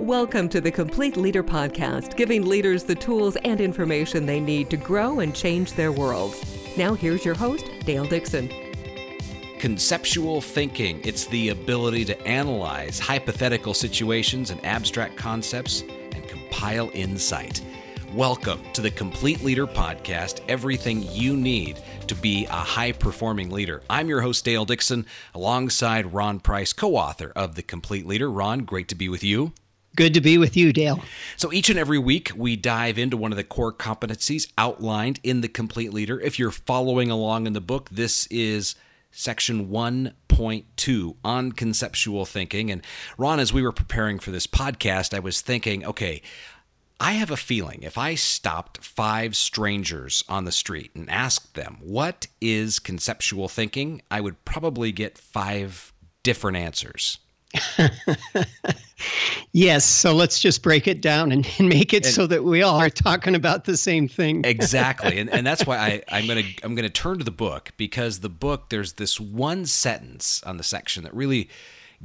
Welcome to the Complete Leader podcast, giving leaders the tools and information they need to grow and change their worlds. Now here's your host, Dale Dixon. Conceptual thinking. It's the ability to analyze hypothetical situations and abstract concepts and compile insight. Welcome to the Complete Leader podcast, everything you need to be a high-performing leader. I'm your host, Dale Dixon, alongside Ron Price, co-author of The Complete Leader. Ron, great to be with you. Good to be with you, Dale. So each and every week, we dive into one of the core competencies outlined in The Complete Leader. If you're following along in the book, this is Section 1.2 on conceptual thinking. And Ron, as we were preparing for this podcast, I was thinking, okay, I have a feeling if I stopped 5 strangers on the street and asked them, what is conceptual thinking? I would probably get 5 different answers. Yes. So let's just break it down and make it so that we all are talking about the same thing. Exactly. And that's why I'm going to turn to the book, because the book, there's this one sentence on the section that really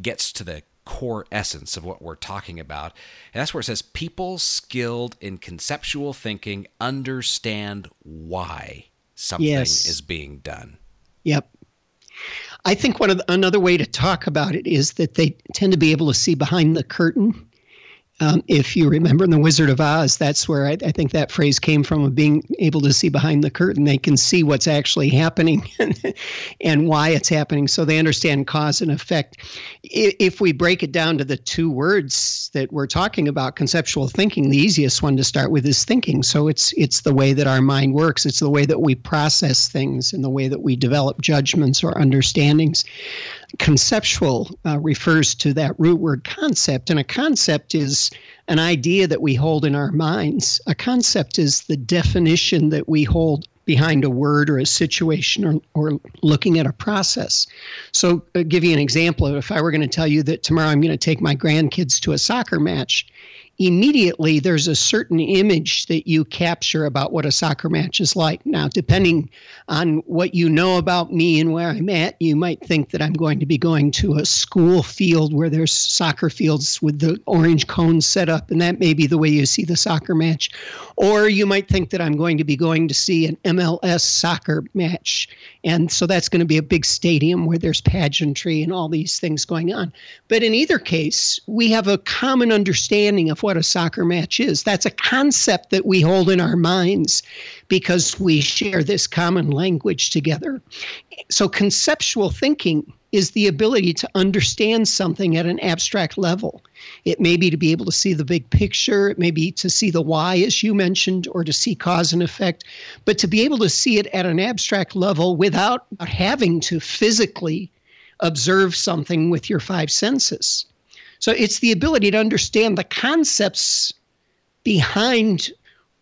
gets to the core essence of what we're talking about. And that's where it says, people skilled in conceptual thinking understand why something is being done. Yep. I think another way to talk about it is that they tend to be able to see behind the curtain. If you remember in The Wizard of Oz, that's where I think that phrase came from, of being able to see behind the curtain. They can see what's actually happening and why it's happening, so they understand cause and effect. If we break it down to the 2 words that we're talking about, conceptual thinking, the easiest one to start with is thinking. So it's the way that our mind works. It's the way that we process things and the way that we develop judgments or understandings. Conceptual refers to that root word concept, and a concept is an idea that we hold in our minds. A concept is the definition that we hold behind a word or a situation or looking at a process. So I'll give you an example. If I were going to tell you that tomorrow I'm going to take my grandkids to a soccer match, immediately there's a certain image that you capture about what a soccer match is like. Now, depending on what you know about me and where I'm at, you might think that I'm going to be going to a school field where there's soccer fields with the orange cones set up, and that may be the way you see the soccer match. Or you might think that I'm going to be going to see an MLS soccer match. And so that's going to be a big stadium where there's pageantry and all these things going on. But in either case, we have a common understanding of what a soccer match is. That's a concept that we hold in our minds because we share this common language together. So conceptual thinking is the ability to understand something at an abstract level. It may be to be able to see the big picture, it may be to see the why, as you mentioned, or to see cause and effect, but to be able to see it at an abstract level without having to physically observe something with your 5 senses. So it's the ability to understand the concepts behind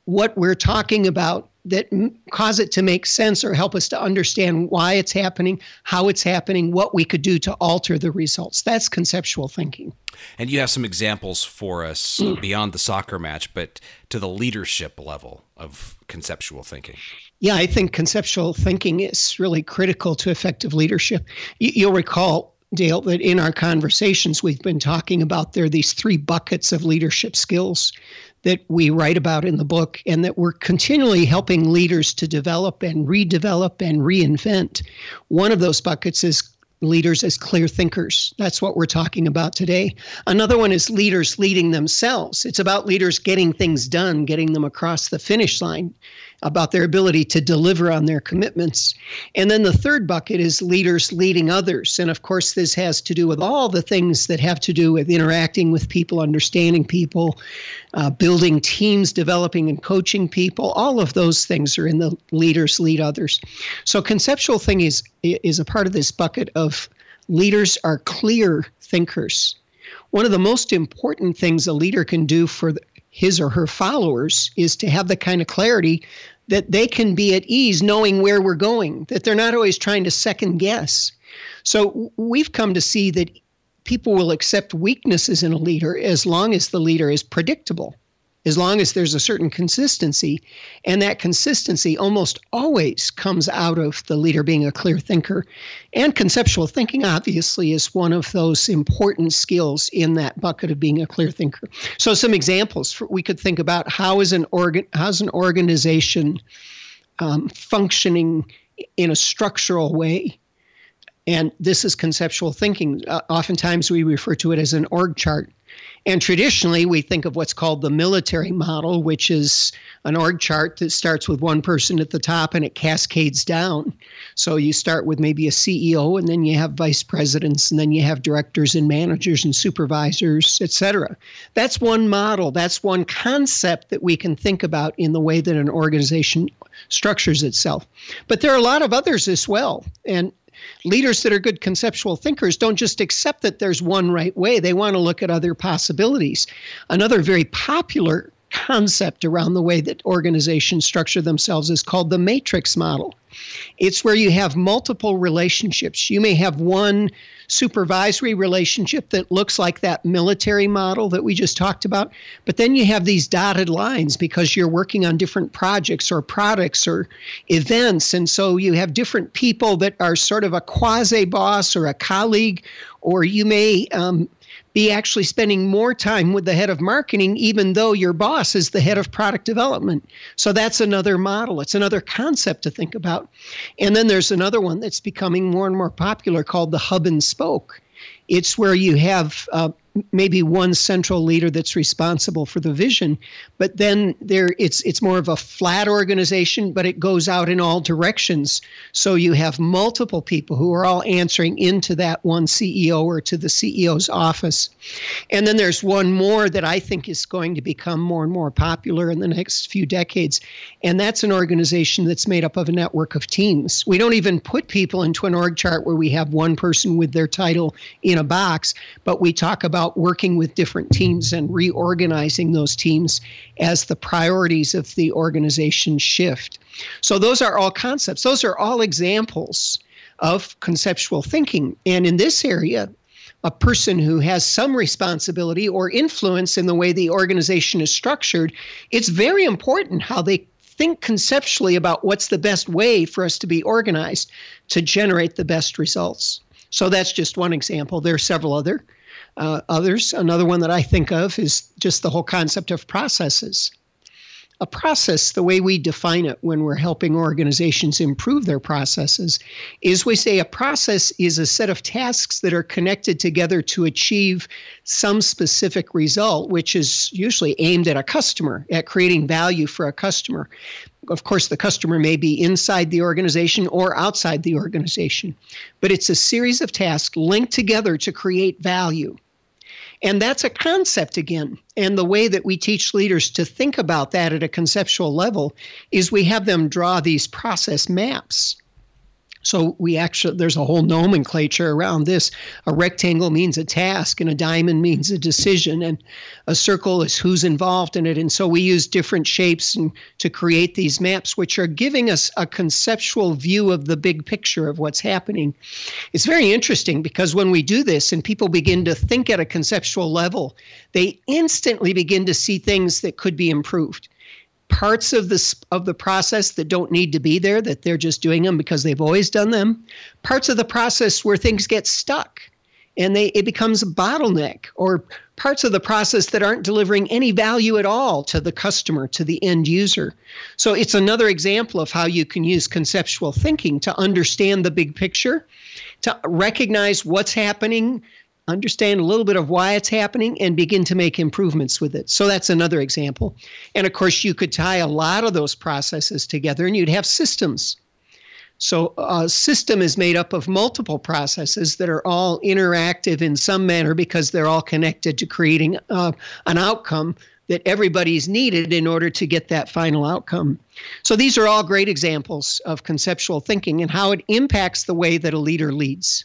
what we're talking about that cause it to make sense or help us to understand why it's happening, how it's happening, what we could do to alter the results. That's conceptual thinking. And you have some examples for us beyond the soccer match, but to the leadership level of conceptual thinking. Yeah, I think conceptual thinking is really critical to effective leadership. You'll recall, Dale, that in our conversations we've been talking about, there are these 3 buckets of leadership skills that we write about in the book and that we're continually helping leaders to develop and redevelop and reinvent. One of those buckets is leaders as clear thinkers. That's what we're talking about today. Another one is leaders leading themselves. It's about leaders getting things done, getting them across the finish line, about their ability to deliver on their commitments. And then the third bucket is leaders leading others. And of course, this has to do with all the things that have to do with interacting with people, understanding people, building teams, developing and coaching people. All of those things are in the leaders lead others. So conceptual thing is a part of this bucket of leaders are clear thinkers. One of the most important things a leader can do for his or her followers is to have the kind of clarity that they can be at ease knowing where we're going, that they're not always trying to second guess. So we've come to see that people will accept weaknesses in a leader as long as the leader is predictable. as long as there's a certain consistency. And that consistency almost always comes out of the leader being a clear thinker. And conceptual thinking, obviously, is one of those important skills in that bucket of being a clear thinker. So some examples we could think about: how's an organization functioning in a structural way? And this is conceptual thinking. Oftentimes we refer to it as an org chart. And traditionally we think of what's called the military model, which is an org chart that starts with one person at the top and it cascades down. So you start with maybe a CEO, and then you have vice presidents, and then you have directors and managers and supervisors, et cetera. That's one model. That's one concept that we can think about in the way that an organization structures itself. But there are a lot of others as well. And leaders that are good conceptual thinkers don't just accept that there's one right way. They want to look at other possibilities. Another very popular concept around the way that organizations structure themselves is called the matrix model. It's where you have multiple relationships. You may have one supervisory relationship that looks like that military model that we just talked about, but then you have these dotted lines because you're working on different projects or products or events, and so you have different people that are sort of a quasi-boss or a colleague, or you may be actually spending more time with the head of marketing, even though your boss is the head of product development. So that's another model. It's another concept to think about. And then there's another one that's becoming more and more popular called the hub and spoke. It's where you have maybe one central leader that's responsible for the vision, but then it's more of a flat organization, but it goes out in all directions. So you have multiple people who are all answering into that one CEO or to the CEO's office. And then there's one more that I think is going to become more and more popular in the next few decades, and that's an organization that's made up of a network of teams. We don't even put people into an org chart where we have one person with their title in a box, but we talk about working with different teams and reorganizing those teams as the priorities of the organization shift. So those are all concepts. Those are all examples of conceptual thinking. And in this area, a person who has some responsibility or influence in the way the organization is structured, it's very important how they think conceptually about what's the best way for us to be organized to generate the best results. So that's just one example. There are several others. Another one that I think of is just the whole concept of processes. A process, the way we define it when we're helping organizations improve their processes, is we say a process is a set of tasks that are connected together to achieve some specific result, which is usually aimed at a customer, at creating value for a customer. Of course, the customer may be inside the organization or outside the organization, but it's a series of tasks linked together to create value. And that's a concept again. And the way that we teach leaders to think about that at a conceptual level is we have them draw these process maps. So there's a whole nomenclature around this. A rectangle means a task, and a diamond means a decision, and a circle is who's involved in it. And so we use different shapes to create these maps, which are giving us a conceptual view of the big picture of what's happening. It's very interesting because when we do this and people begin to think at a conceptual level, they instantly begin to see things that could be improved. Parts of the process that don't need to be there, that they're just doing them because they've always done them. Parts of the process where things get stuck and it becomes a bottleneck, or parts of the process that aren't delivering any value at all to the customer, to the end user. So it's another example of how you can use conceptual thinking to understand the big picture, to recognize what's happening, understand a little bit of why it's happening, and begin to make improvements with it. So that's another example. And of course, you could tie a lot of those processes together and you'd have systems. So a system is made up of multiple processes that are all interactive in some manner because they're all connected to creating an outcome that everybody's needed in order to get that final outcome. So these are all great examples of conceptual thinking and how it impacts the way that a leader leads.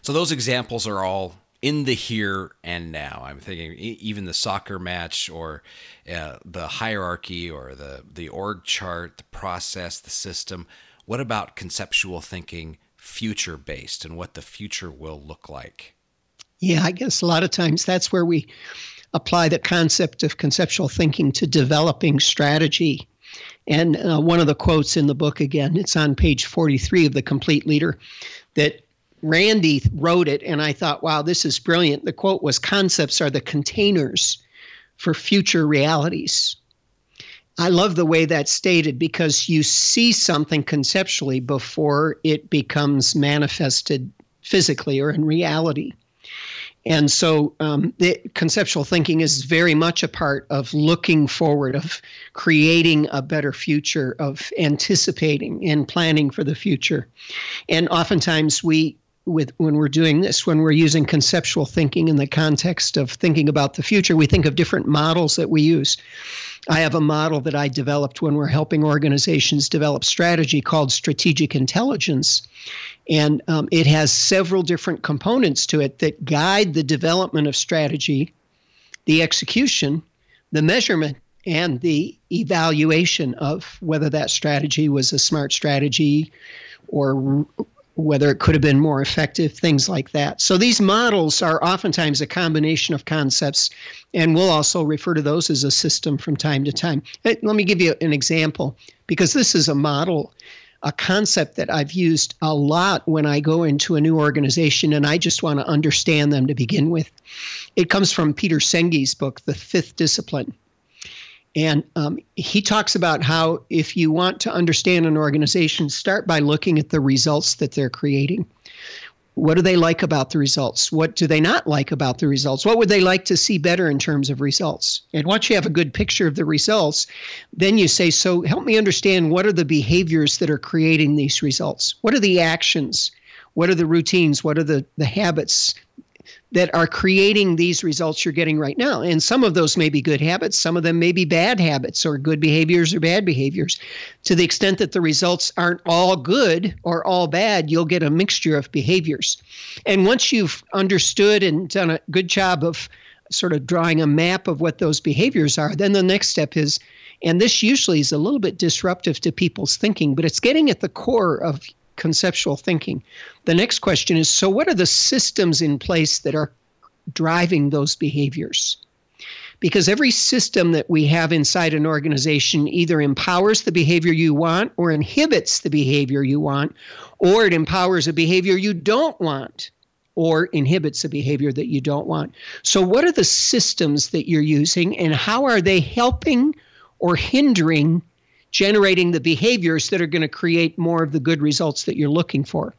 So those examples are all in the here and now. I'm thinking even the soccer match, or the hierarchy, or the org chart, the process, the system. What about conceptual thinking future-based and what the future will look like? Yeah, I guess a lot of times that's where we apply the concept of conceptual thinking to developing strategy. And one of the quotes in the book, again, it's on page 43 of The Complete Leader, that Randy wrote it, and I thought, wow, this is brilliant. The quote was, "Concepts are the containers for future realities." I love the way that's stated, because you see something conceptually before it becomes manifested physically or in reality. And so the conceptual thinking is very much a part of looking forward, of creating a better future, of anticipating and planning for the future. And oftentimes when we're doing this, when we're using conceptual thinking in the context of thinking about the future, we think of different models that we use. I have a model that I developed when we're helping organizations develop strategy called strategic intelligence. And it has several different components to it that guide the development of strategy, the execution, the measurement, and the evaluation of whether that strategy was a smart strategy or whether it could have been more effective, things like that. So these models are oftentimes a combination of concepts, and we'll also refer to those as a system from time to time. Let me give you an example, because this is a model, a concept that I've used a lot when I go into a new organization, and I just want to understand them to begin with. It comes from Peter Senge's book, The Fifth Discipline. And he talks about how if you want to understand an organization, start by looking at the results that they're creating. What do they like about the results? What do they not like about the results? What would they like to see better in terms of results? And once you have a good picture of the results, then you say, so help me understand, what are the behaviors that are creating these results? What are the actions? What are the routines? What are the habits that are creating these results you're getting right now? And some of those may be good habits. Some of them may be bad habits, or good behaviors or bad behaviors. To the extent that the results aren't all good or all bad, you'll get a mixture of behaviors. And once you've understood and done a good job of sort of drawing a map of what those behaviors are, then the next step is, and this usually is a little bit disruptive to people's thinking, but it's getting at the core of conceptual thinking. The next question is, so what are the systems in place that are driving those behaviors? Because every system that we have inside an organization either empowers the behavior you want, or inhibits the behavior you want, or it empowers a behavior you don't want, or inhibits a behavior that you don't want. So what are the systems that you're using, and how are they helping or hindering generating the behaviors that are going to create more of the good results that you're looking for?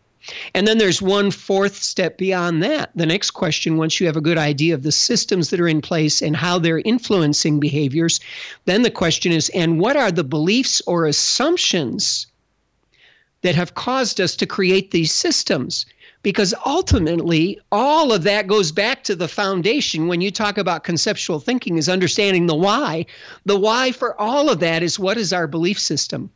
And then there's one fourth step beyond that. The next question, once you have a good idea of the systems that are in place and how they're influencing behaviors, then the question is, and what are the beliefs or assumptions that have caused us to create these systems? Because ultimately, all of that goes back to the foundation. When you talk about conceptual thinking, is understanding the why. The why for all of that is, what is our belief system?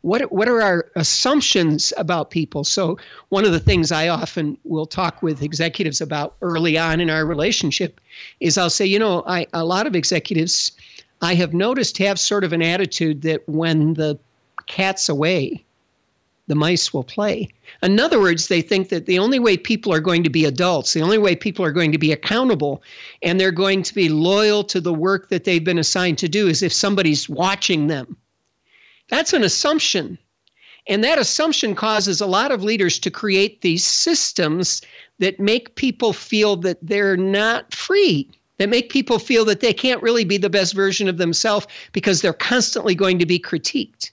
What are our assumptions about people? So one of the things I often will talk with executives about early on in our relationship is, I'll say, you know, a lot of executives I have noticed have sort of an attitude that when the cat's away, the mice will play. In other words, they think that the only way people are going to be adults, the only way people are going to be accountable, and they're going to be loyal to the work that they've been assigned to do, is if somebody's watching them. That's an assumption. And that assumption causes a lot of leaders to create these systems that make people feel that they're not free, that make people feel that they can't really be the best version of themselves because they're constantly going to be critiqued.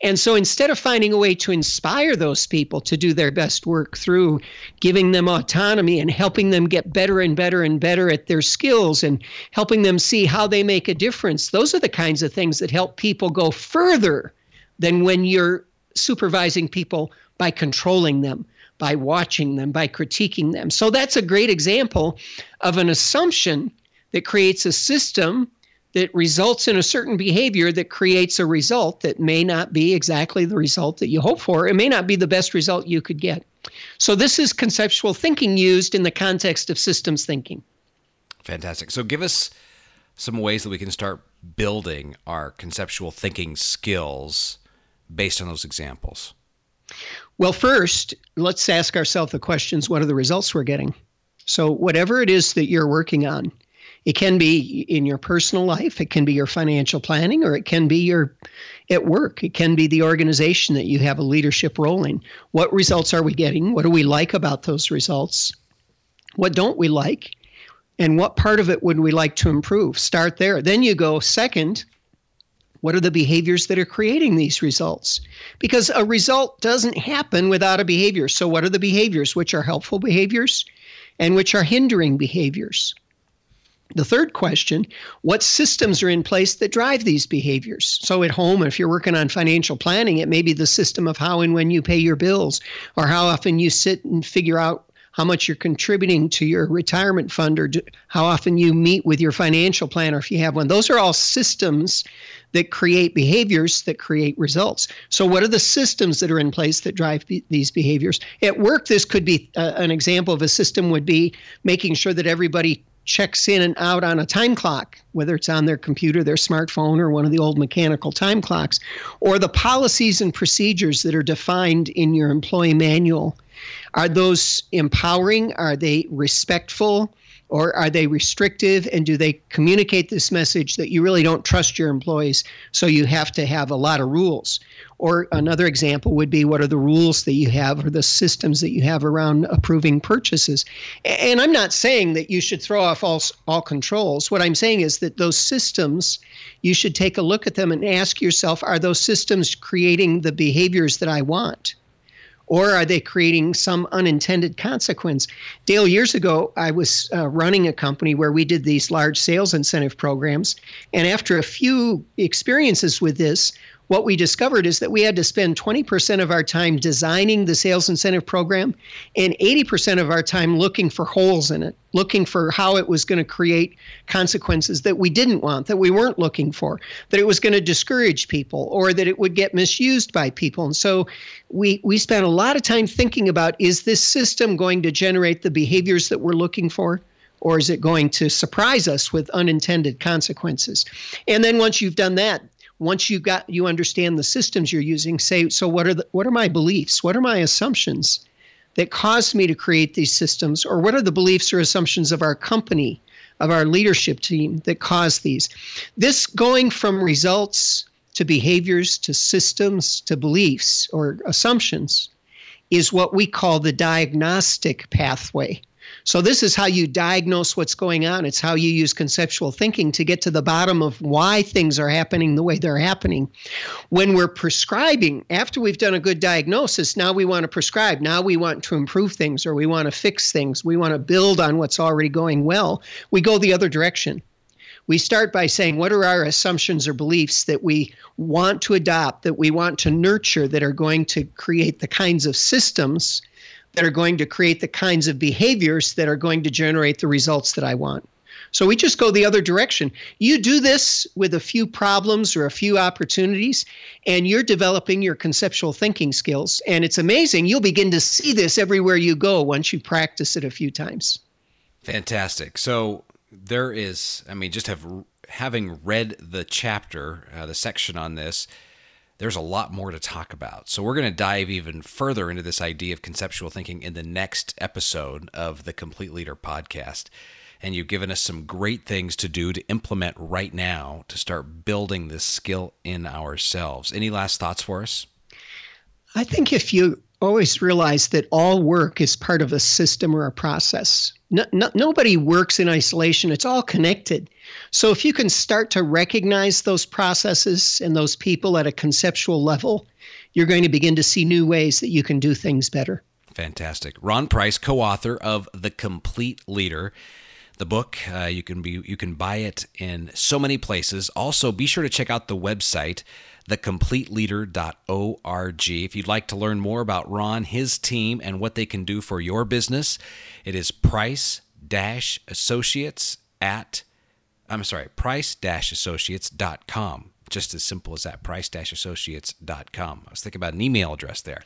And so instead of finding a way to inspire those people to do their best work through giving them autonomy and helping them get better and better and better at their skills and helping them see how they make a difference, those are the kinds of things that help people go further than when you're supervising people by controlling them, by watching them, by critiquing them. So that's a great example of an assumption that creates a system that results in a certain behavior that creates a result that may not be exactly the result that you hope for. It may not be the best result you could get. So this is conceptual thinking used in the context of systems thinking. Fantastic. So give us some ways that we can start building our conceptual thinking skills based on those examples. Well, first, let's ask ourselves the questions, what are the results we're getting? So whatever it is that you're working on, It can be in your personal life, it can be your financial planning, or it can be your at work. It can be the organization that you have a leadership role in. What results are we getting? What do we like about those results? What don't we like? And what part of it would we like to improve? Start there. Then you go, second, what are the behaviors that are creating these results? Because a result doesn't happen without a behavior. So what are the behaviors? Which are helpful behaviors and which are hindering behaviors? The third question, what systems are in place that drive these behaviors? So at home, if you're working on financial planning, it may be the system of how and when you pay your bills, or how often you sit and figure out how much you're contributing to your retirement fund, or how often you meet with your financial planner if you have one. Those are all systems that create behaviors that create results. So what are the systems that are in place that drive these behaviors? At work, this could be an example of a system would be making sure that everybody checks in and out on a time clock, whether it's on their computer, their smartphone, or one of the old mechanical time clocks, or the policies and procedures that are defined in your employee manual. Are those empowering? Are they respectful? Or are they restrictive? And do they communicate this message that you really don't trust your employees, so you have to have a lot of rules? Or another example would be, what are the rules that you have, or the systems that you have around approving purchases? And I'm not saying that you should throw off all controls. What I'm saying is that those systems, you should take a look at them and ask yourself, are those systems creating the behaviors that I want? Or are they creating some unintended consequence? Dale, years ago, I was running a company where we did these large sales incentive programs. And after a few experiences with this, what we discovered is that we had to spend 20% of our time designing the sales incentive program and 80% of our time looking for holes in it, looking for how it was going to create consequences that we didn't want, that we weren't looking for, that it was going to discourage people, or that it would get misused by people. And so we spent a lot of time thinking about, is this system going to generate the behaviors that we're looking for? Or is it going to surprise us with unintended consequences? And then once you've done that, once you understand the systems you're using, say, so what are my beliefs? What are my assumptions that caused me to create these systems? Or what are the beliefs or assumptions of our company, of our leadership team, that caused these? This going from results to behaviors to systems to beliefs or assumptions is what we call the diagnostic pathway. So this is how you diagnose what's going on. It's how you use conceptual thinking to get to the bottom of why things are happening the way they're happening. When we're prescribing, after we've done a good diagnosis, now we want to prescribe. Now we want to improve things, or we want to fix things. We want to build on what's already going well. We go the other direction. We start by saying, what are our assumptions or beliefs that we want to adopt, that we want to nurture, that are going to create the kinds of systems that are going to create the kinds of behaviors that are going to generate the results that I want. So we just go the other direction. You do this with a few problems or a few opportunities, and you're developing your conceptual thinking skills. And it's amazing. You'll begin to see this everywhere you go once you practice it a few times. Fantastic. So there is, I mean, just having read the chapter, the section on this, there's a lot more to talk about. So we're going to dive even further into this idea of conceptual thinking in the next episode of the Complete Leader podcast. And you've given us some great things to do to implement right now to start building this skill in ourselves. Any last thoughts for us? I think if you always realize that all work is part of a system or a process. Nobody works in isolation. It's all connected. So if you can start to recognize those processes and those people at a conceptual level, you're going to begin to see new ways that you can do things better. Fantastic. Ron Price, co-author of The Complete Leader, the book. You can buy it in so many places. Also, be sure to check out the website, thecompleteleader.org. If you'd like to learn more about Ron, his team, and what they can do for your business, it is price-associates.com. Just as simple as that, price-associates.com. I was thinking about an email address there.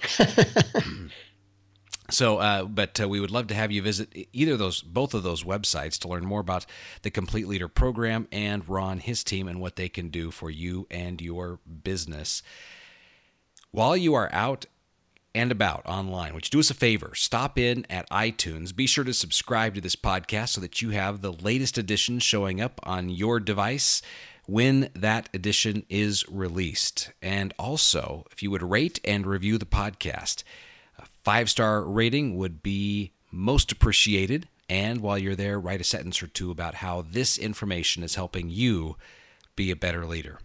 So we would love to have you visit either of those, both of those websites to learn more about the Complete Leader program and Ron, his team, and what they can do for you and your business. While you are out and about online. Would you do us a favor? Stop in at iTunes. Be sure to subscribe to this podcast so that you have the latest edition showing up on your device when that edition is released. And also, if you would rate and review the podcast, a 5-star rating would be most appreciated. And while you're there, write a sentence or two about how this information is helping you be a better leader.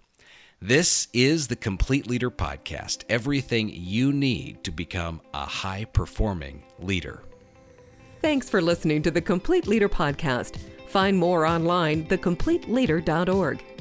This is the Complete Leader Podcast, everything you need to become a high-performing leader. Thanks for listening to the Complete Leader Podcast. Find more online, thecompleteleader.org.